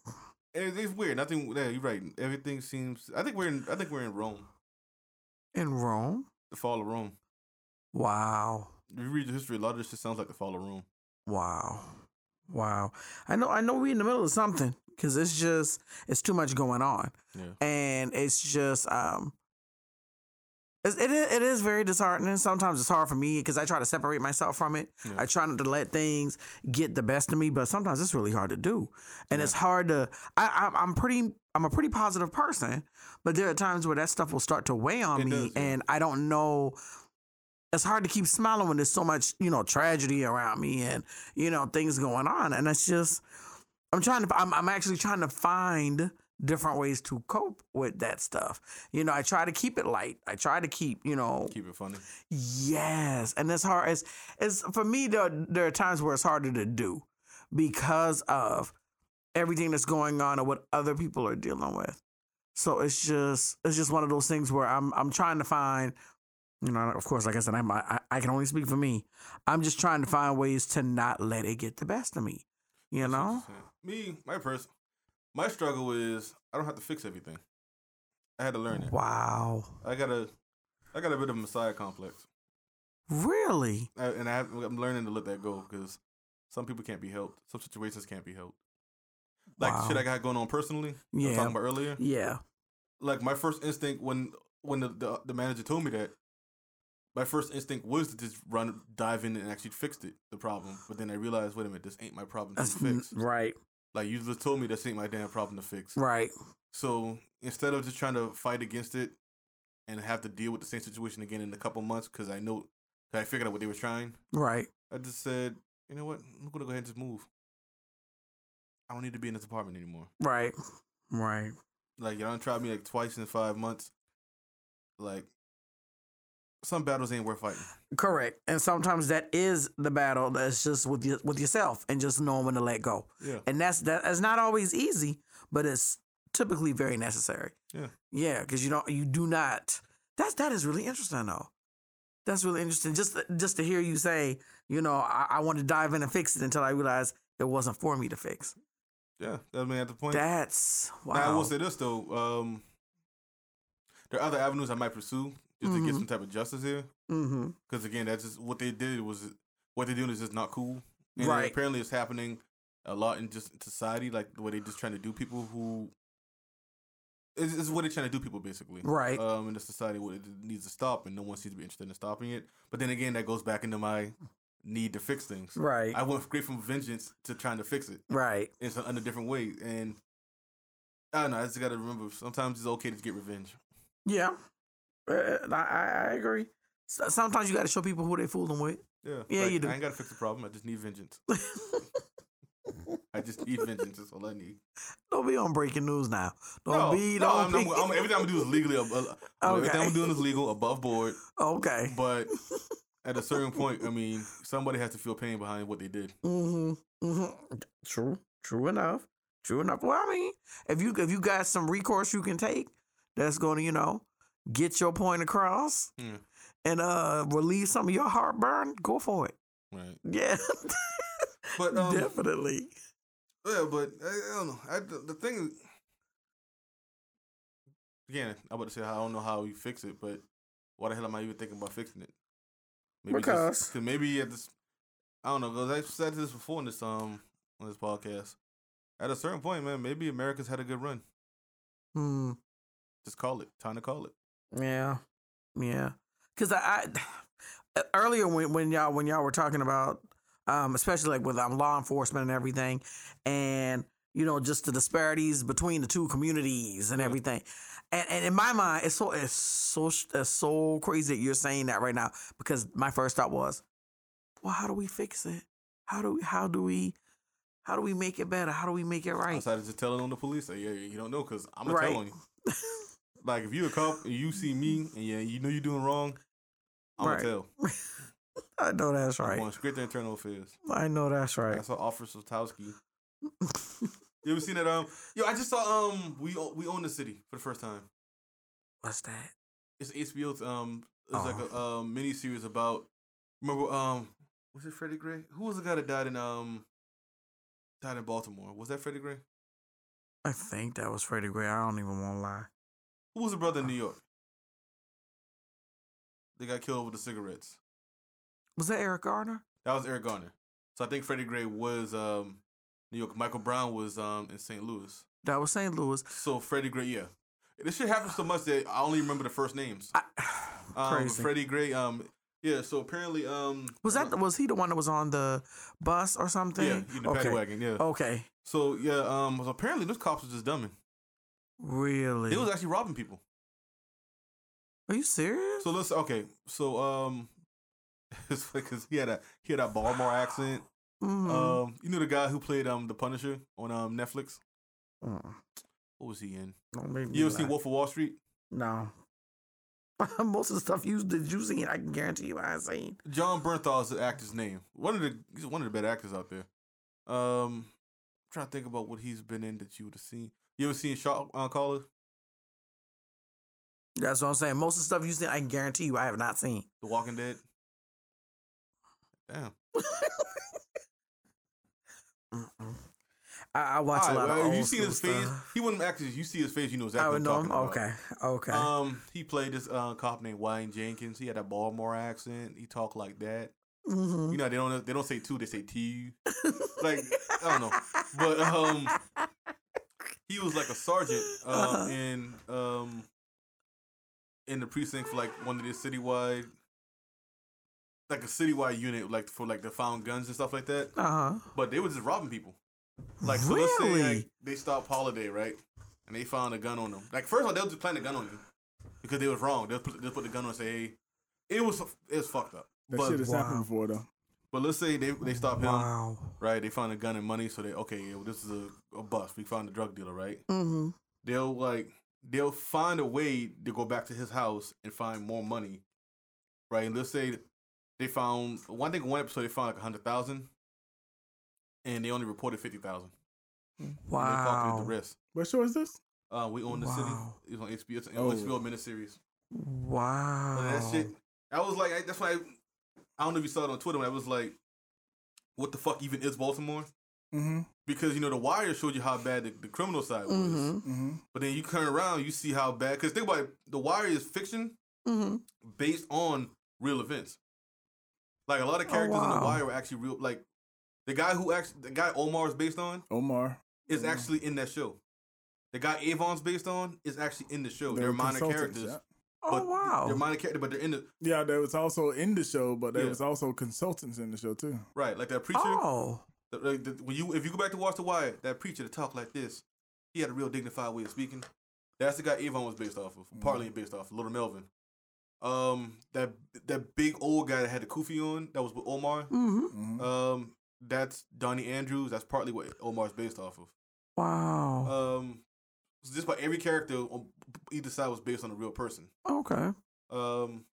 It, it's weird. Nothing. Yeah, you're right. Everything seems. I think we're in. I think we're in Rome. In Rome, the fall of Rome. Wow. You read the history. A lot of this shit sounds like the fall of Rome. Wow, wow. I know. I know. We're in the middle of something because it's just it's too much going on, yeah. and it's just um. It is, it is very disheartening. Sometimes it's hard for me because I try to separate myself from it. Yeah. I try not to let things get the best of me, but sometimes it's really hard to do. And yeah. it's hard to... I, I, I'm pretty. I'm a pretty positive person, but there are times where that stuff will start to weigh on it me, does, yeah. and I don't know... It's hard to keep smiling when there's so much, you know, tragedy around me and, you know, things going on. And it's just... I'm trying to... I'm, I'm actually trying to find... different ways to cope with that stuff. You know, I try to keep it light. I try to keep, you know... Keep it funny. Yes. And it's hard. It's, it's, for me, there, there are times where it's harder to do because of everything that's going on and what other people are dealing with. So it's just it's just one of those things where I'm I'm trying to find... You know, of course, like I said, I'm, I, I can only speak for me. I'm just trying to find ways to not let it get the best of me. You know? Me, my person... My struggle is I don't have to fix everything. I had to learn it. Wow. I got a, I got a bit of a messiah complex. Really? I, and I have, I'm learning to let that go because some people can't be helped. Some situations can't be helped. Like wow. shit I got going on personally. Yeah. I was talking about earlier. Yeah. Like my first instinct when when the the, the manager told me that, my first instinct was to just run, dive in, and actually fixed it, the problem. But then I realized, wait a minute, this ain't my problem to fix. Right. Like, you just told me this ain't my damn problem to fix. Right. So instead of just trying to fight against it and have to deal with the same situation again in a couple months, because I know, cause I figured out what they were trying. Right. I just said, you know what? I'm going to go ahead and just move. I don't need to be in this apartment anymore. Right. Right. Like, y'all done tried me like twice in five months. Like, some battles ain't worth fighting. Correct. And sometimes that is the battle that's just with your, with yourself and just knowing when to let go. Yeah. And that's that, that's not always easy, but it's typically very necessary. Yeah. Yeah, because you don't you do not that's that is really interesting though. That's really interesting. Just just to hear you say, you know, I, I want to dive in and fix it until I realize it wasn't for me to fix. Yeah. I mean, at the point that's wow. Now, I will say this though, um, there are other avenues I might pursue. Just mm-hmm. to get some type of justice here, because mm-hmm. again, that's just what they did. Was what they're doing is just not cool, and right. apparently it's happening a lot in just society, like the way they just trying to do people who is is what they're trying to do people basically, right? Um, in the society, what it needs to stop, and no one seems to be interested in stopping it. But then again, that goes back into my need to fix things, right? I went straight from vengeance to trying to fix it, right? In some in a different way, and I don't know. I just got to remember sometimes it's okay to get revenge. Yeah. Uh, I, I agree. Sometimes you got to show people who they fool them with. Yeah, yeah, like, you do. I ain't got to fix the problem. I just need vengeance. I just need vengeance. That's all I need. Don't be on breaking news now. Don't no, be. No, don't I'm, be. I'm, I'm, everything I'm doing is legally. Uh, okay. Everything I'm doing is legal, above board. Okay. But at a certain point, I mean, somebody has to feel pain behind what they did. Mm-hmm. Mm-hmm. True. True enough. True enough. Well, I mean, if you if you got some recourse you can take, that's going to, you know. Get your point across yeah. and uh, relieve some of your heartburn. Go for it. Right. Yeah. But um, definitely. Yeah, but I, I don't know. I, the, the thing is, again, I about to say I don't know how you fix it, but why the hell am I even thinking about fixing it? Maybe because just, cause maybe at this, I don't know. Because I said this before in this um on this podcast. At a certain point, man, maybe America's had a good run. Hmm. Just call it. Time to call it. Yeah, yeah. Because I, I earlier when, when y'all when y'all were talking about, um, especially like with um, law enforcement and everything, and you know just the disparities between the two communities and everything, and, and in my mind it's so it's so it's so crazy that you're saying that right now because my first thought was, well, how do we fix it? How do we, how do we how do we make it better? How do we make it right? I decided to tell it on the police. Like, yeah, you don't know because I'm gonna right. tell on you. Like, if you a cop and you see me and yeah, you know you're doing wrong, I'm right. going to tell. I know that's I'm right. I'm going straight to internal affairs. I know that's right. I saw Officer Towski. You ever seen that? Um, Yo, I just saw um, We We Own this City for the first time. What's that? It's H B O's, um, it's oh. like a um, mini-series about, remember, um, was it Freddie Gray? Who was the guy that died in um, died in Baltimore? Was that Freddie Gray? I think that was Freddie Gray. I don't even want to lie. Who was the brother in New York? They got killed with the cigarettes. Was that Eric Garner? That was Eric Garner. So I think Freddie Gray was um, New York. Michael Brown was um, in Saint Louis. That was Saint Louis. So Freddie Gray, yeah. This shit happened so much that I only remember the first names. I, um, crazy. Freddie Gray, um, yeah. So apparently, um, was that was he the one that was on the bus or something? Yeah, in the okay. paddy wagon. Yeah. Okay. So yeah, um, apparently those cops was just dumbing. Really? They was actually robbing people. Are you serious? So let's okay. So um, it's because he had a he had a Baltimore accent. Mm-hmm. Um, you know the guy who played um the Punisher on um Netflix. Mm. What was he in? You ever seen Wolf of Wall Street? No. Most of the stuff you did you seen, I can guarantee you I haven't seen. John Bernthal is the actor's name. One of the he's one of the better actors out there. Um, I'm trying to think about what he's been in that you would have seen. You ever seen Shot uh, Caller? That's what I'm saying. Most of the stuff you seen, I can guarantee you I have not seen. The Walking Dead? Damn. I, I watch right, a lot well, of old you see his stuff. Face, he wouldn't actually, you see his face, you know exactly I would what know I'm him? Talking about. Okay, okay. Um, he played this uh, cop named Wayne Jenkins. He had a Baltimore accent. He talked like that. Mm-hmm. You know, they don't they don't say two, they say T. Like, I don't know. But, um... he was like a sergeant um, uh-huh. in um, in the precinct for like one of the citywide like a citywide unit, like for like the found guns and stuff like that. Uh huh. But they were just robbing people. Like, so really? Let's say like, they stopped Holiday, right? And they found a gun on them. Like, first of all, they were just planting a gun on you because they was wrong. They put, they put the gun on and say, hey, it was it was fucked up. That but, shit has wow. happened before though. But let's say they they stop him, wow. right? They found a gun and money, so they okay. Yeah, well, this is a, a bust. We found a drug dealer, right? Mm-hmm. They'll like they'll find a way to go back to his house and find more money, right? And let's say they found one thing. One episode they found like a hundred thousand, and they only reported fifty thousand. Wow. They calculated the rest. What show is this? Uh, We Own this wow. City. It's on H B O. It's an oh. H B O miniseries. Wow. Like, that shit. I was like, I, that's why. I, I don't know if you saw it on Twitter, but I was like, what the fuck even is Baltimore? Mm-hmm. Because, you know, The Wire showed you how bad the, the criminal side was. Mm-hmm. Mm-hmm. But then you turn around, you see how bad... Because think about it, The Wire is fiction mm-hmm. based on real events. Like, a lot of characters oh, wow. in The Wire were actually real... Like, the guy who actually... The guy Omar is based on... Omar. Is Omar. Actually in that show. The guy Avon's based on is actually in the show. They're, They're minor characters. Yeah. But oh wow! They're minor characters, but they're in the yeah. They was also in the show, but there yeah. was also consultants in the show too. Right, like that preacher. Oh, the, like the, when you if you go back to watch The Wire, that preacher to talk like this, he had a real dignified way of speaking. That's the guy Avon was based off of, mm. partly based off of, Little Melvin. Um, that that big old guy that had the kufi on, that was with Omar. Mm-hmm. Um, that's Donnie Andrews. That's partly what Omar's based off of. Wow. Um. So just by every character on either side was based on a real person. Okay. Um,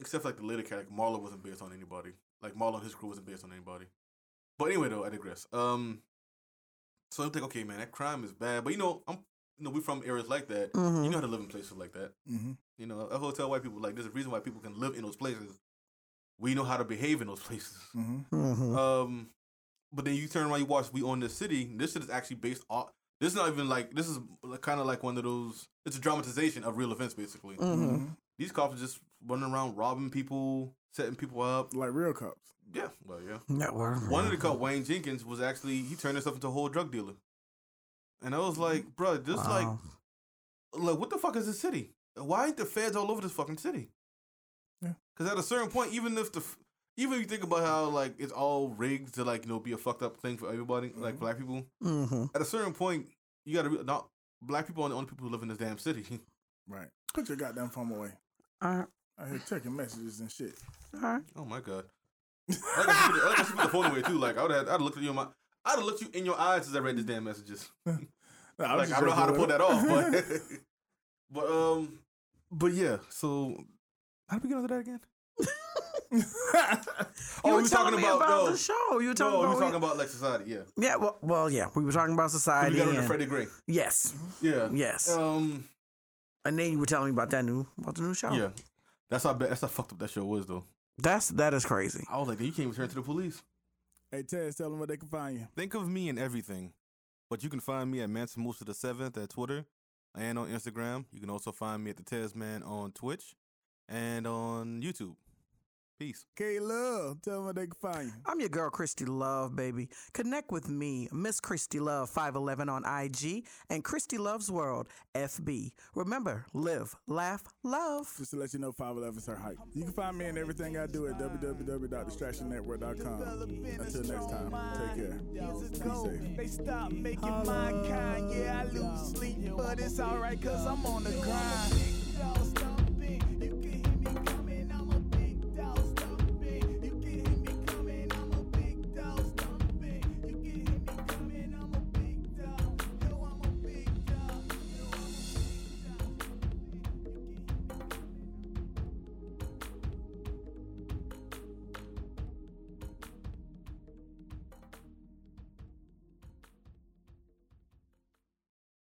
except for like the later character, Marlo wasn't based on anybody. Like Marlo and his crew wasn't based on anybody. But anyway, though, I digress. Um, so I'm thinking, okay, man, that crime is bad. But you know, I'm, you know, we're from areas like that. Mm-hmm. You know how to live in places like that. Mm-hmm. You know, I always tell white people like, there's a reason why people can live in those places. We know how to behave in those places. Mm-hmm. Mm-hmm. Um, but then you turn around, you watch We Own This City. This shit is actually based on. This is not even like, this is kind of like one of those, it's a dramatization of real events, basically. Mm-hmm. These cops are just running around robbing people, setting people up. Like real cops. Yeah. Well, yeah. Network. One of the cops, Wayne Jenkins, was actually, he turned himself into a whole drug dealer. And I was like, bro, this wow. like, like, what the fuck is this city? Why ain't the feds all over this fucking city? Yeah. Because at a certain point, even if the, even if you think about how, like, it's all rigged to, like, you know, be a fucked up thing for everybody, mm-hmm. like, black people. Mm-hmm. At a certain point, you gotta, re- not, black people are the only people who live in this damn city. Right. Put your goddamn phone away. Uh, I hear checking messages and shit. Uh, oh, my God. I like how she put the phone away, too. Like, I would have, I'd have looked at you in my, I'd have looked you in your eyes as I read these damn messages. Nah, I like, I don't know how to pull that off, but, but, um, but, yeah, so, how did we get onto that again? you oh, were we talking me about, about no, the show. You were talking, no, about, we were talking about like society, yeah. Yeah, well, well, yeah, we were talking about society. You got into Freddie Gray. Yes. Yeah. Yes. Um, and then you were telling me about that new, about the new show. Yeah, that's how that's how fucked up that show was, though. That's that is crazy. I was like, you can't even turn to the police. Hey, Tez, tell them where they can find you. Think of me and everything, but you can find me at Manson Musa the Seventh at Twitter and on Instagram. You can also find me at the Tez Man on Twitch and on YouTube. Peace. K-Love, tell them where they can find you. I'm your girl, Christy Love, baby. Connect with me, Miss Christy Love five eleven on I G and Christy Love's World, F B. Remember, live, laugh, love. Just to let you know, five eleven is her hype. You can find me and everything I do at w w w dot distraction network dot com. Until next time, take care. Be safe. They stop making my kind. Yeah, I lose sleep, but it's all right because I'm on the grind.